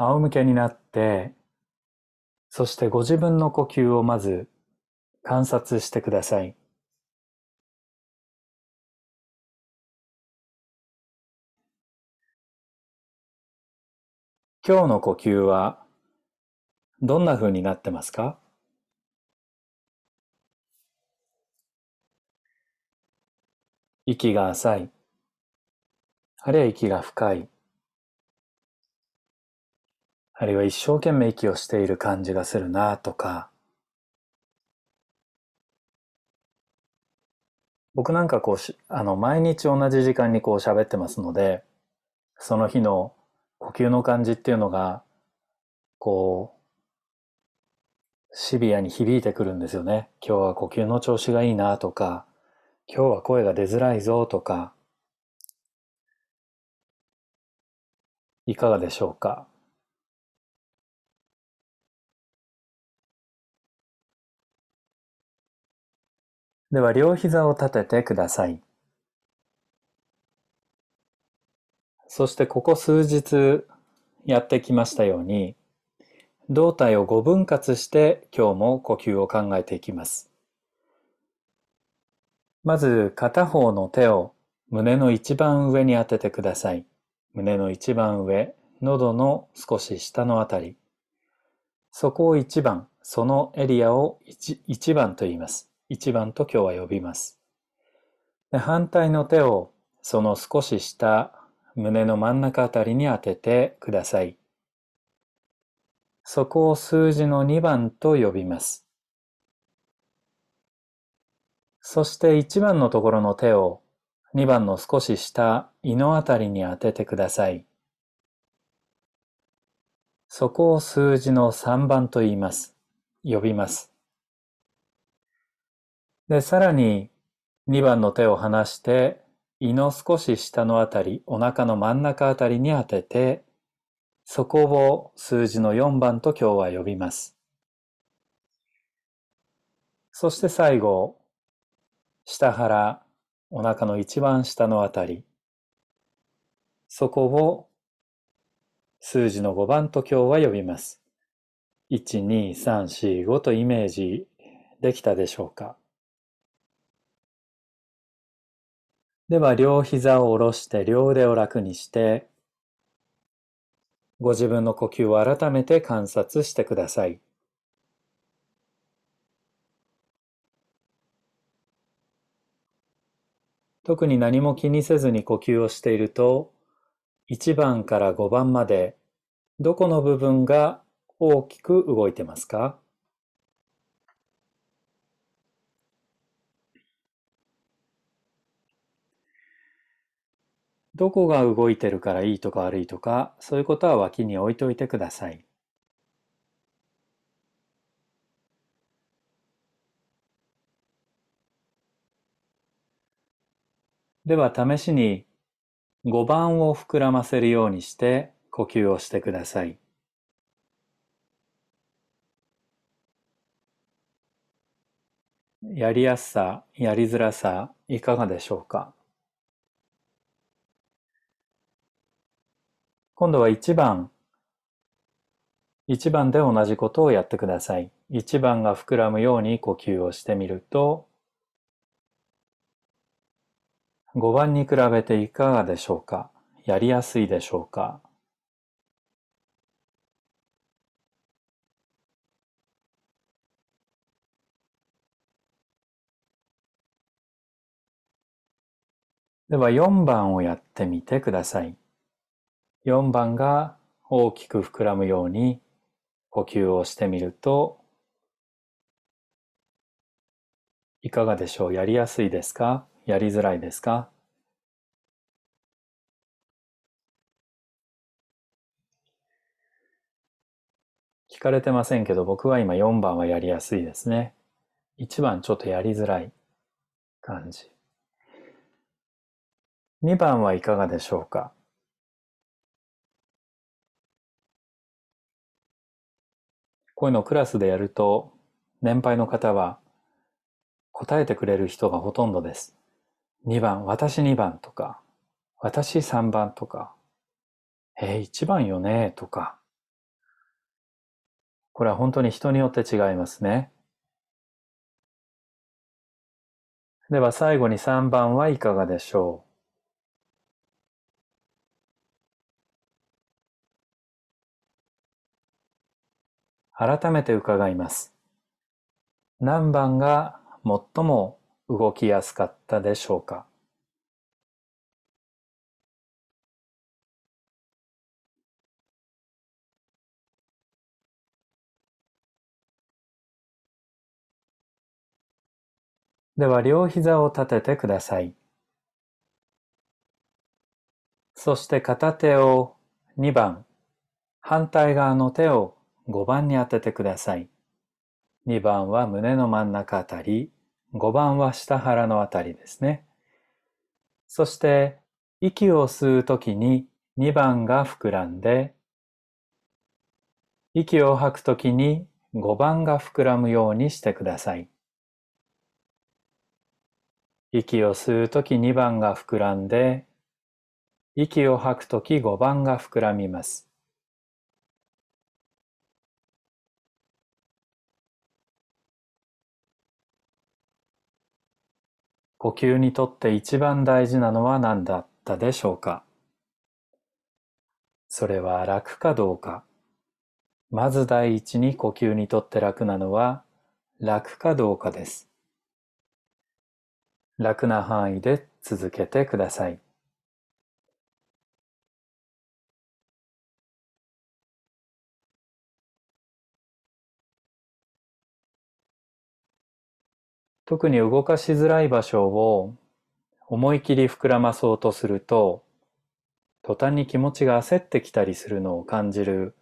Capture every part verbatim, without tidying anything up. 仰向けになって、そしてご自分の呼吸をまず観察してください。今日の呼吸はどんな風になってますか？息が浅い、あるいは息が深い、あるいは一生懸命息をしている感じがするなとか、僕なんかこうしあの毎日同じ時間にこう喋ってますので、その日の呼吸の感じっていうのがこうシビアに響いてくるんですよね。今日は呼吸の調子がいいなとか、今日は声が出づらいぞとか、いかがでしょうか？では両膝を立ててください。そしてここ数日やってきましたように、胴体をご分割して今日も呼吸を考えていきます。まず片方の手を胸の一番上に当ててください。胸の一番上、喉の少し下のあたり。そこを一番、そのエリアを一、一番と言います。一番と今日は呼びます。で、反対の手をその少し下、胸の真ん中あたりに当ててください。そこを数字のにばんと呼びます。そしていちばんのところの手をにばんの少し下、胃のあたりに当ててください。そこを数字のさんばんと言います。呼びます。で、さらににばんの手を離して、胃の少し下のあたり、お腹の真ん中あたりに当てて、そこを数字のよんばんと今日は呼びます。そして最後、下腹、お腹の一番下のあたり、そこを数字のごばんと今日は呼びます。いち、に、さん、し、ごとイメージできたでしょうか？では両膝を下ろして両腕を楽にして、ご自分の呼吸を改めて観察してください。特に何も気にせずに呼吸をしていると、いちばんからごばんまでどこの部分が大きく動いてますか？どこが動いてるからいいとか悪いとか、そういうことは脇に置いといてください。では試しにごばんを膨らませるようにして呼吸をしてください。やりやすさ、やりづらさ、いかがでしょうか？今度はいちばん、いちばんで同じことをやってください。いちばんが膨らむように呼吸をしてみると、ごばんに比べていかがでしょうか？やりやすいでしょうか？ではよんばんをやってみてください。よんばんが大きく膨らむように呼吸をしてみると、いかがでしょう？やりやすいですか？やりづらいですか？聞かれてませんけど、僕は今よんばんはやりやすいですね。いちばんちょっとやりづらい感じ。にばんはいかがでしょうか？こういうのをクラスでやると、年配の方は答えてくれる人がほとんどです。にばん、私にばんとか、私さんばんとか、えー、いちばんよねとか、これは本当に人によって違いますね。では最後にさんばんはいかがでしょう。改めて伺います。何番が最も動きやすかったでしょうか。では両膝を立ててください。そして片手をにばん、反対側の手をごばんに当ててください。にばんは胸の真ん中あたり、ごばんは下腹のあたりですね。そして息を吸うときににばんが膨らんで、息を吐くときにごばんが膨らむようにしてください。息を吸うときにばんが膨らんで、息を吐くときごばんが膨らみます。呼吸にとって一番大事なのは何だったでしょうか。それは楽かどうか。まず第一に呼吸にとって楽なのは楽かどうかです。楽な範囲で続けてください。特に動かしづらい場所を思い切り膨らまそうとすると、途端に気持ちが焦ってきたりするのを感じる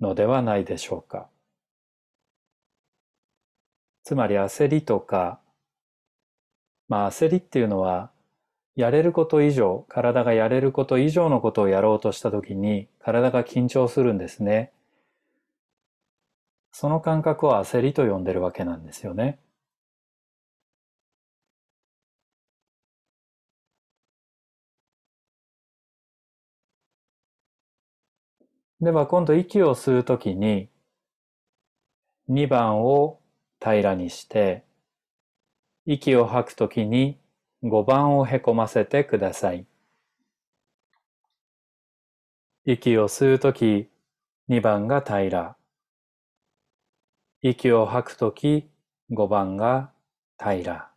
のではないでしょうか。つまり焦りとか、まあ焦りっていうのは、やれること以上、体がやれること以上のことをやろうとしたときに、体が緊張するんですね。その感覚を焦りと呼んでるわけなんですよね。では今度息を吸うときに、にばんを平らにして、息を吐くときにごばんをへこませてください。息を吸うときにばんが平ら。息を吐くときごばんが平ら。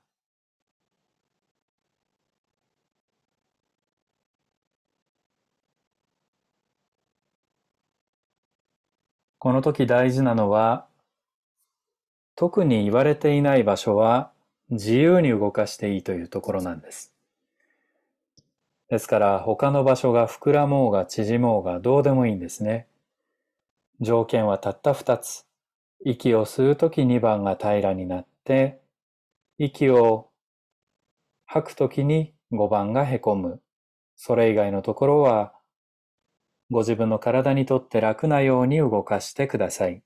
このとき大事なのは、特に言われていない場所は自由に動かしていいというところなんです。ですから他の場所が膨らもうが縮もうがどうでもいいんですね。条件はたったふたつ。息を吸うときにばんが平らになって、息を吐くときにごばんがへこむ。それ以外のところはご自分の体にとって楽なように動かしてください。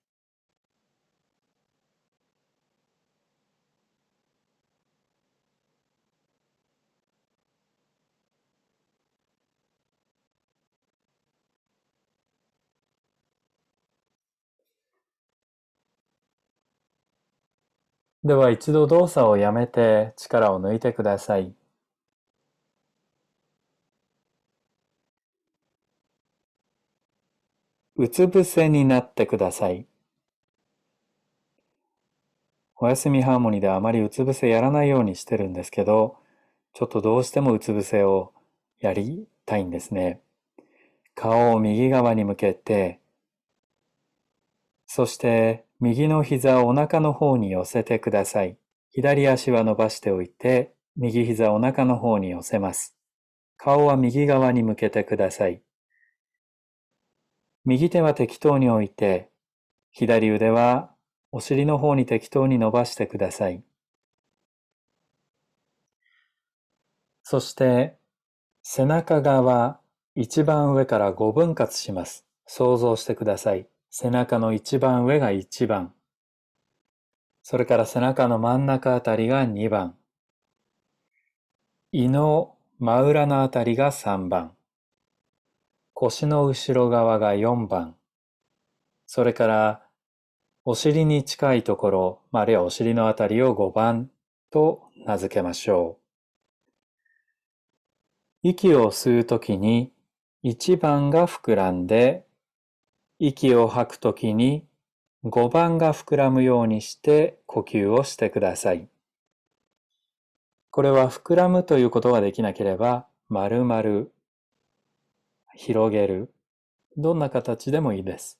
では一度動作をやめて力を抜いてください。うつ伏せになってください。おやすみハーモニーではあまりうつ伏せやらないようにしてるんですけど、ちょっとどうしてもうつ伏せをやりたいんですね。顔を右側に向けて、そして右の膝をお腹の方に寄せてください。左足は伸ばしておいて、右膝をお腹の方に寄せます。顔は右側に向けてください。右手は適当に置いて、左腕はお尻の方に適当に伸ばしてください。そして、背中側、一番上からごぶん割します。想像してください。背中の一番上がいちばん、それから背中の真ん中あたりがにばん、胃の真裏のあたりがさんばん、腰の後ろ側がよんばん、それからお尻に近いところ、あるいはお尻のあたりをごばんと名付けましょう。息を吸うときにいちばんが膨らんで、息を吐くときにごばんが膨らむようにして呼吸をしてください。これは膨らむということができなければ、丸々、広げる、どんな形でもいいです。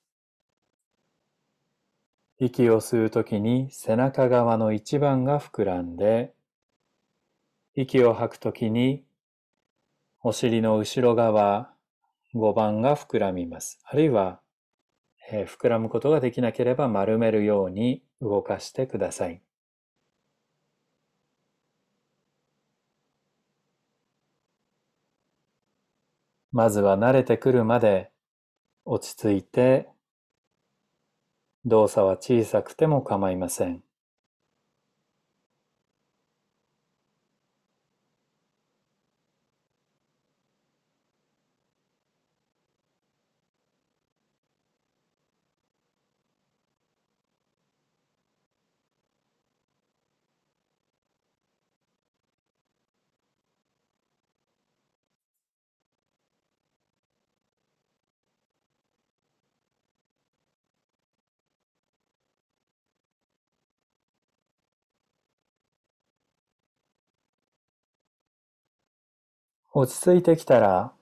息を吸うときに背中側の一番が膨らんで、息を吐くときにお尻の後ろ側ごばんが膨らみます。あるいは、えー、膨らむことができなければ丸めるように動かしてください。まずは慣れてくるまで落ち着いて、動作は小さくても構いません。落ち着いてきたら、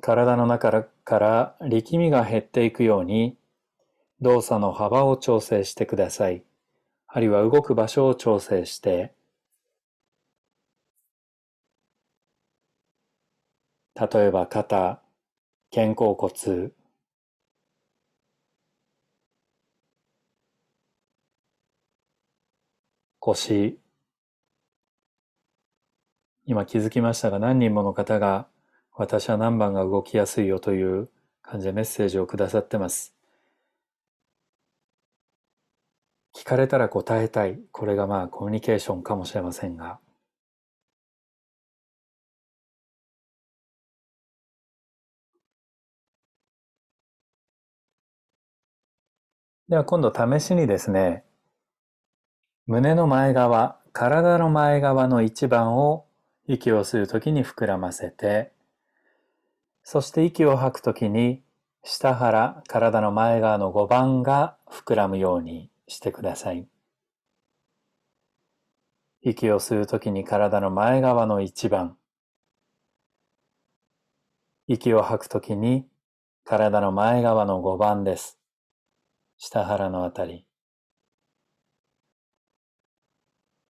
体の中から力みが減っていくように、動作の幅を調整してください。あるいは動く場所を調整して、例えば肩、肩甲骨、腰、今気づきましたが、何人もの方が私は何番が動きやすいよという感じでメッセージをくださってます。聞かれたら答えたい。これがまあコミュニケーションかもしれませんが。では今度試しにですね、胸の前側、体の前側の一番を息を吸うときに膨らませて、そして息を吐くときに下腹、体の前側のごばんが膨らむようにしてください。息を吸うときに体の前側のいちばん、息を吐くときに体の前側のごばんです。下腹のあたり。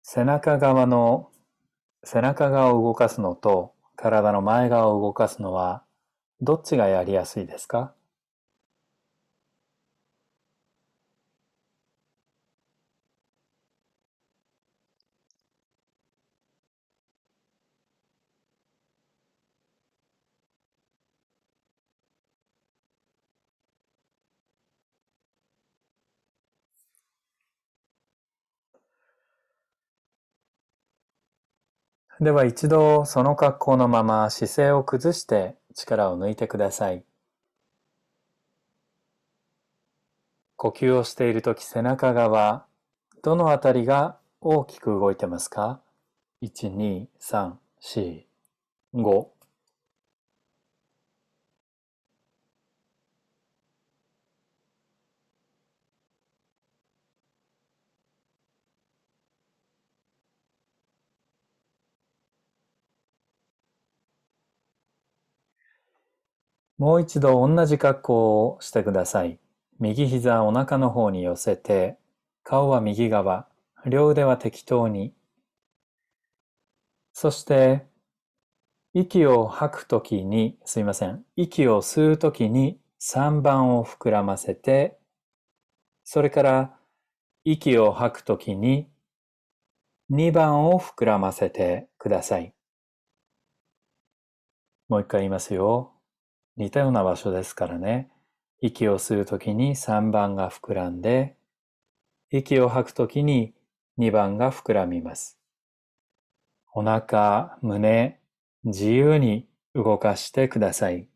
背中側の背中側を動かすのと体の前側を動かすのはどっちがやりやすいですか？では一度その格好のまま姿勢を崩して力を抜いてください。呼吸をしているとき背中側、どのあたりが大きく動いてますか？ いち、に、さん、よん、ご。もう一度同じ格好をしてください。右膝をお腹の方に寄せて、顔は右側、両腕は適当に。そして、息を吐くときに、すいません、息を吸うときにさんばんを膨らませて、それから息を吐くときににばんを膨らませてください。もう一回言いますよ。似たような場所ですからね。息を吸うときにさんばんが膨らんで、息を吐くときににばんが膨らみます。お腹、胸、自由に動かしてください。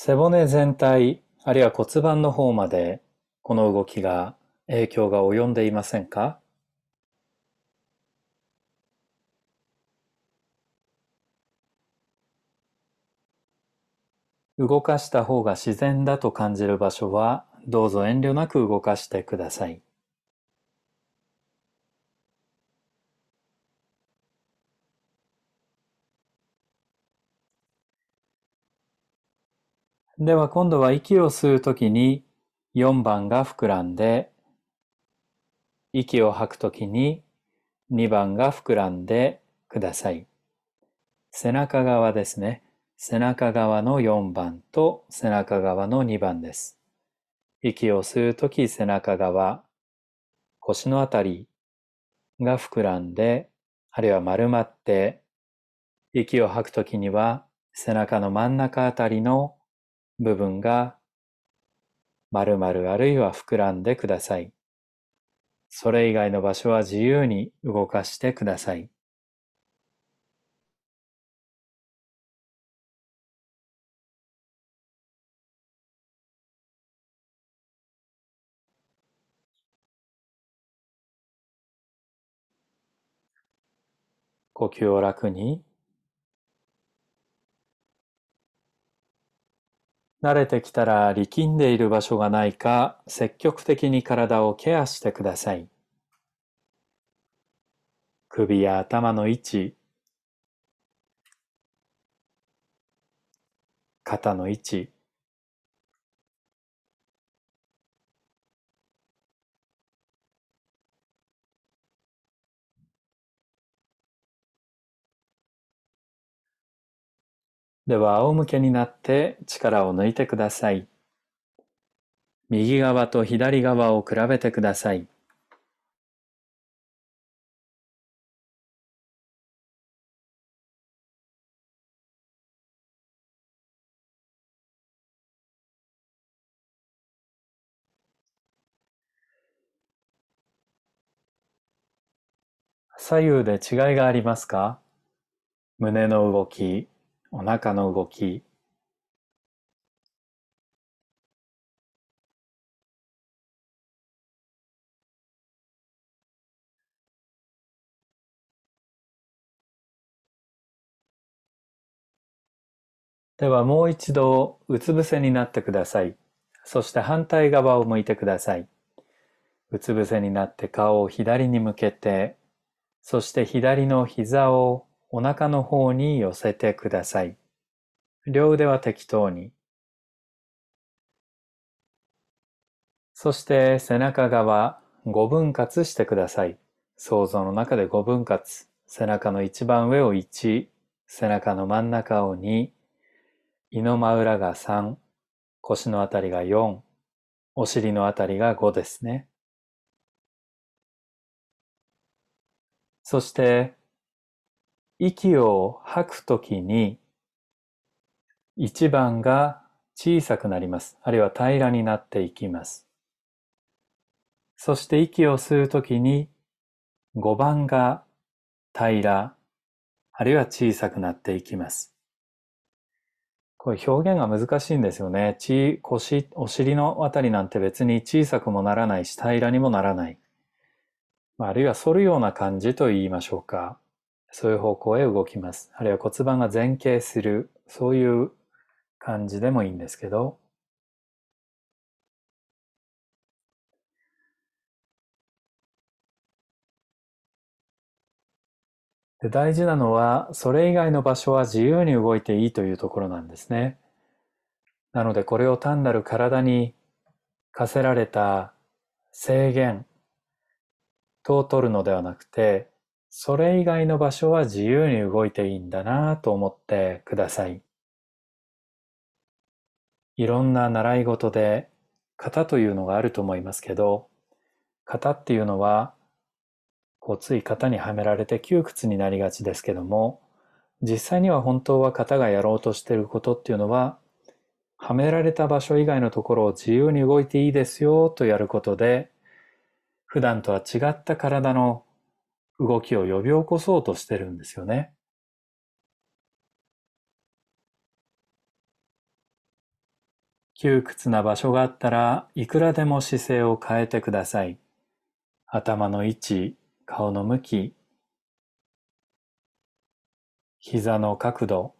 背骨全体、あるいは骨盤の方までこの動きが影響が及んでいませんか？動かした方が自然だと感じる場所は、どうぞ遠慮なく動かしてください。では今度は息を吸うときによんばんが膨らんで、息を吐くときににばんが膨らんでください。背中側ですね。背中側のよんばんと背中側のにばんです。息を吸うとき背中側、腰のあたりが膨らんで、あるいは丸まって、息を吐くときには背中の真ん中あたりの部分が丸々あるいは膨らんでください。それ以外の場所は自由に動かしてください。呼吸を楽に。慣れてきたら力んでいる場所がないか、積極的に体をケアしてください。首や頭の位置、肩の位置、では仰向けになって力を抜いてください。右側と左側を比べてください。左右で違いがありますか？胸の動き、お腹の動き、ではもう一度うつ伏せになってください。そして反対側を向いてください。うつ伏せになって顔を左に向けて、そして左の膝をお腹の方に寄せてください。両腕は適当に。そして背中側、ご分割してください。想像の中でご分割。背中の一番上をいち、背中の真ん中をに、胃の真裏がさん、腰のあたりがよん、お尻のあたりがごですね。そして、息を吐くときにいちばんが小さくなります。あるいは平らになっていきます。そして息を吸うときにごばんが平ら、あるいは小さくなっていきます。これ表現が難しいんですよね。ち、腰、お尻のあたりなんて別に小さくもならないし平らにもならない。あるいは反るような感じと言いましょうか。そういう方向へ動きます。あるいは骨盤が前傾する、そういう感じでもいいんですけど。で、大事なのは、それ以外の場所は自由に動いていいというところなんですね。なので、これを単なる体に課せられた制限と取るのではなくて、それ以外の場所は自由に動いていいんだなぁと思ってください。いろんな習い事で型というのがあると思いますけど、型っていうのはこうつい型にはめられて窮屈になりがちですけども、実際には本当は型がやろうとしていることっていうのは、はめられた場所以外のところを自由に動いていいですよとやることで、普段とは違った体の動きを呼び起こそうとしてるんですよね。窮屈な場所があったらいくらでも姿勢を変えてください。頭の位置、顔の向き、膝の角度、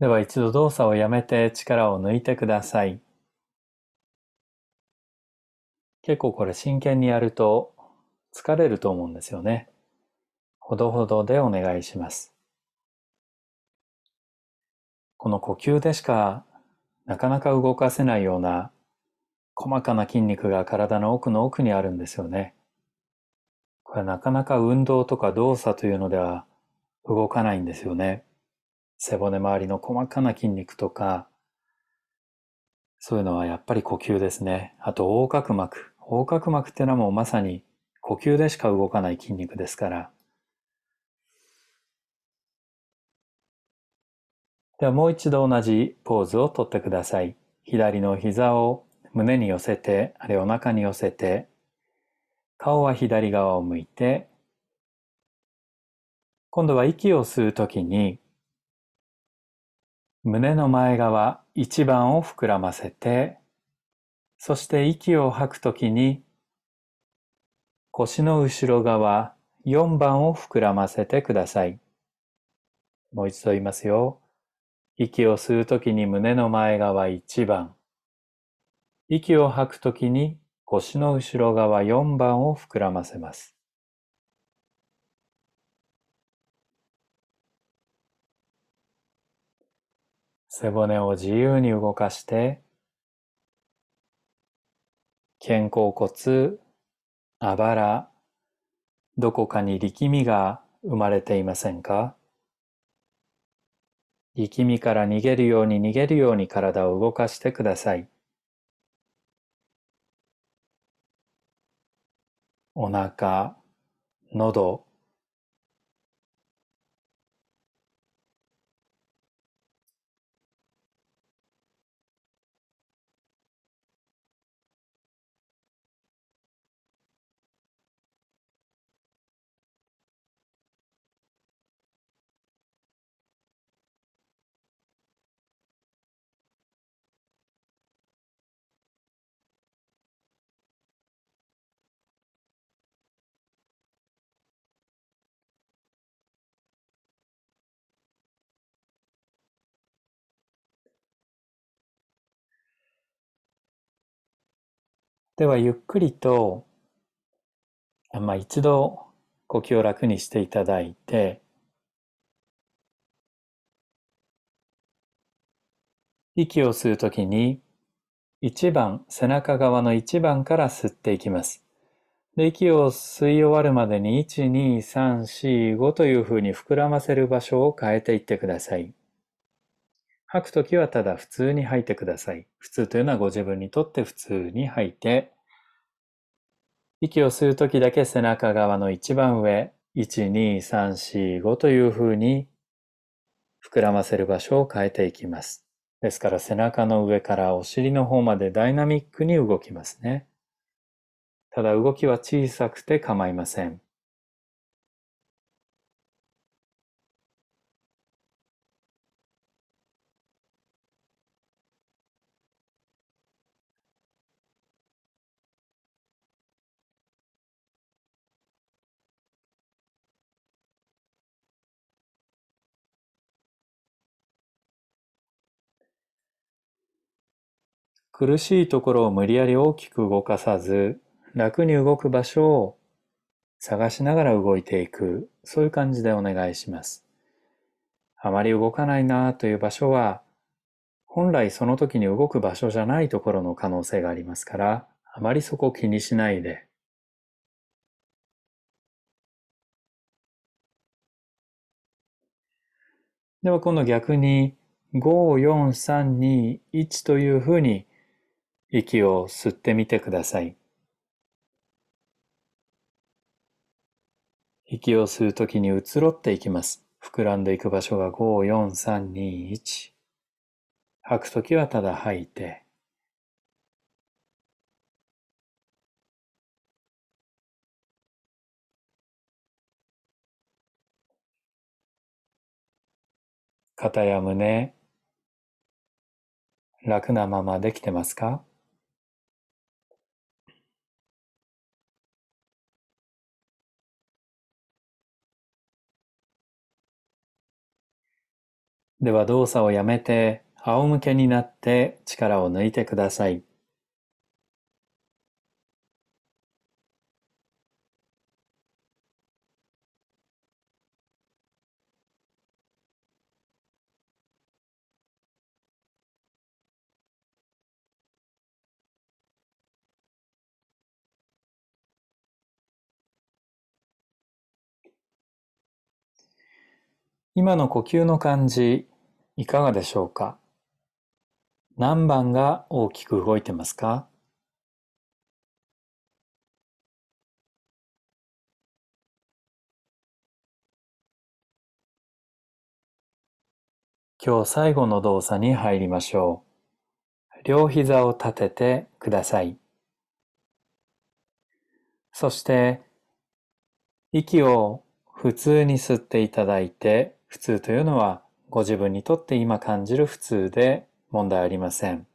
では一度動作をやめて力を抜いてください。結構これ真剣にやると疲れると思うんですよね。ほどほどでお願いします。この呼吸でしかなかなか動かせないような細かな筋肉が体の奥の奥にあるんですよね。これはなかなか運動とか動作というのでは動かないんですよね。背骨周りの細かな筋肉とか、そういうのはやっぱり呼吸ですね。あと横隔膜。横隔膜っていうのはもうまさに呼吸でしか動かない筋肉ですから。ではもう一度同じポーズをとってください。左の膝を胸に寄せて、あれお腹に寄せて、顔は左側を向いて、今度は息を吸うときに、胸の前側一番を膨らませて、そして息を吐くときに腰の後ろ側四番を膨らませてください。もう一度言いますよ。息を吸うときに胸の前側一番、息を吐くときに腰の後ろ側四番を膨らませます。背骨を自由に動かして、肩甲骨、あばら、どこかに力みが生まれていませんか？力みから逃げるように逃げるように体を動かしてください。お腹、喉、ではゆっくりと、まあ、一度呼吸を楽にしていただいて、息を吸うときに一番、背中側の一番から吸っていきます。で、息を吸い終わるまでにいち、に、さん、し、ごというふうに膨らませる場所を変えていってください。吐くときはただ普通に吐いてください。普通というのはご自分にとって普通に吐いて、息を吸うときだけ背中側の一番上、いち、に、さん、し、ごというふうに膨らませる場所を変えていきます。ですから背中の上からお尻の方までダイナミックに動きますね。ただ動きは小さくて構いません。苦しいところを無理やり大きく動かさず、楽に動く場所を探しながら動いていく、そういう感じでお願いします。あまり動かないなぁという場所は、本来その時に動く場所じゃないところの可能性がありますから、あまりそこを気にしないで、では今度逆にご、よん、さん、に、いちというふうに息を吸ってみてください。息を吸うときに移ろっていきます。膨らんでいく場所がご、よん、さん、に、いち。吐くときはただ吐いて。肩や胸、楽なままできてますか？では動作をやめて、仰向けになって力を抜いてください。今の呼吸の感じ、いかがでしょうか？何番が大きく動いてますか？今日最後の動作に入りましょう。両膝を立ててください。そして、息を普通に吸っていただいて、普通というのはご自分にとって今感じる普通で問題ありません。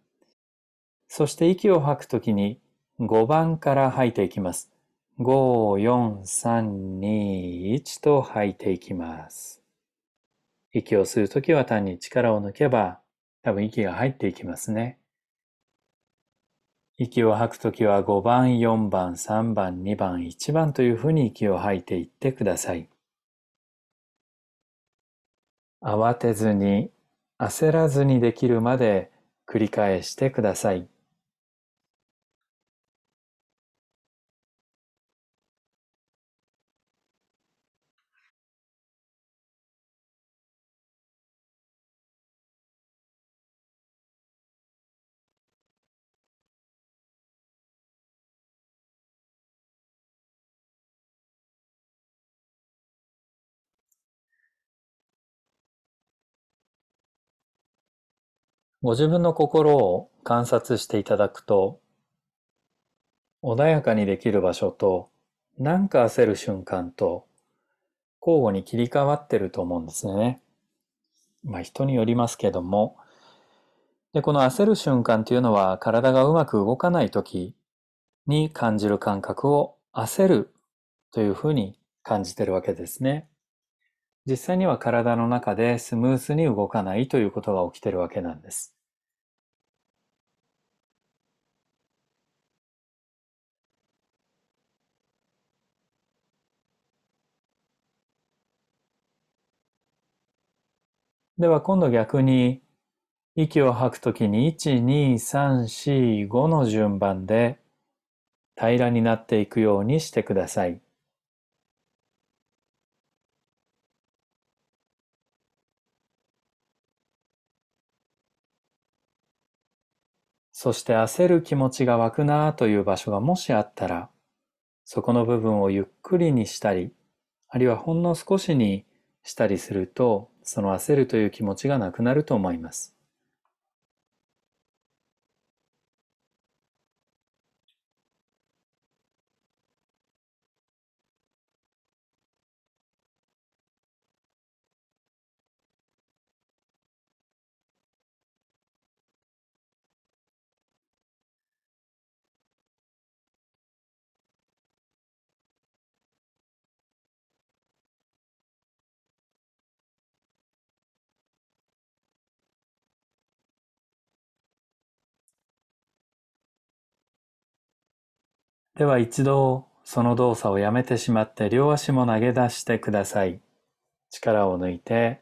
そして息を吐くときにごばんから吐いていきます。ご、よん、さん、に、いちと吐いていきます。息を吸うときは単に力を抜けば多分息が入っていきますね。息を吐くときはごばん、よんばん、さんばん、にばん、いちばんというふうに息を吐いていってください。慌てずに、焦らずにできるまで繰り返してください。ご自分の心を観察していただくと、穏やかにできる場所と、なんか焦る瞬間と、交互に切り替わってると思うんですね。まあ人によりますけども。で、この焦る瞬間というのは、体がうまく動かないときに感じる感覚を焦るというふうに感じてるわけですね。実際には体の中でスムースに動かないということが起きているわけなんです。では今度逆に息を吐くときにいち、に、さん、し、ごの順番で平らになっていくようにしてください。そして焦る気持ちが湧くなぁという場所がもしあったら、そこの部分をゆっくりにしたり、あるいはほんの少しにしたりすると、その焦るという気持ちがなくなると思います。では一度その動作をやめてしまって両足も投げ出してください。力を抜いて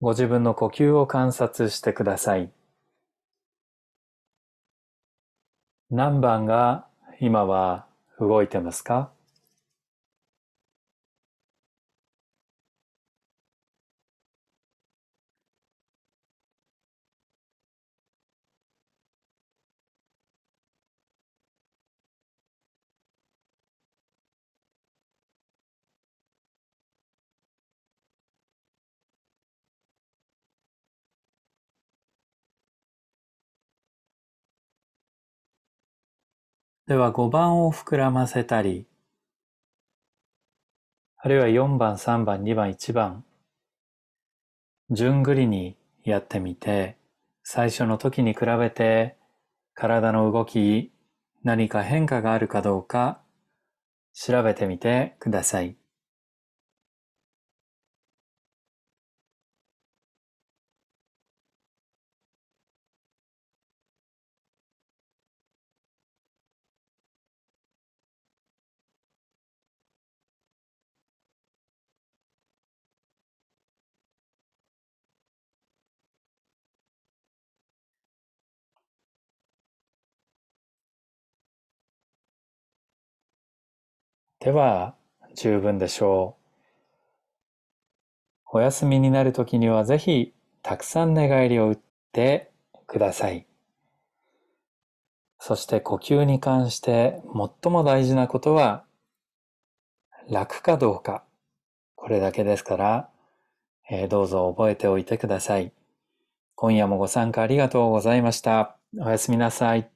ご自分の呼吸を観察してください。何番が今は動いてますか？ではごばんを膨らませたり、あるいはよんばん、さんばん、にばん、いちばん、順繰りにやってみて、最初の時に比べて体の動き、何か変化があるかどうか調べてみてください。では十分でしょう。お休みになるときにはぜひたくさん寝返りを打ってください。そして呼吸に関して最も大事なことは楽かどうか、これだけですから、えー、どうぞ覚えておいてください。今夜もご参加ありがとうございました。おやすみなさい。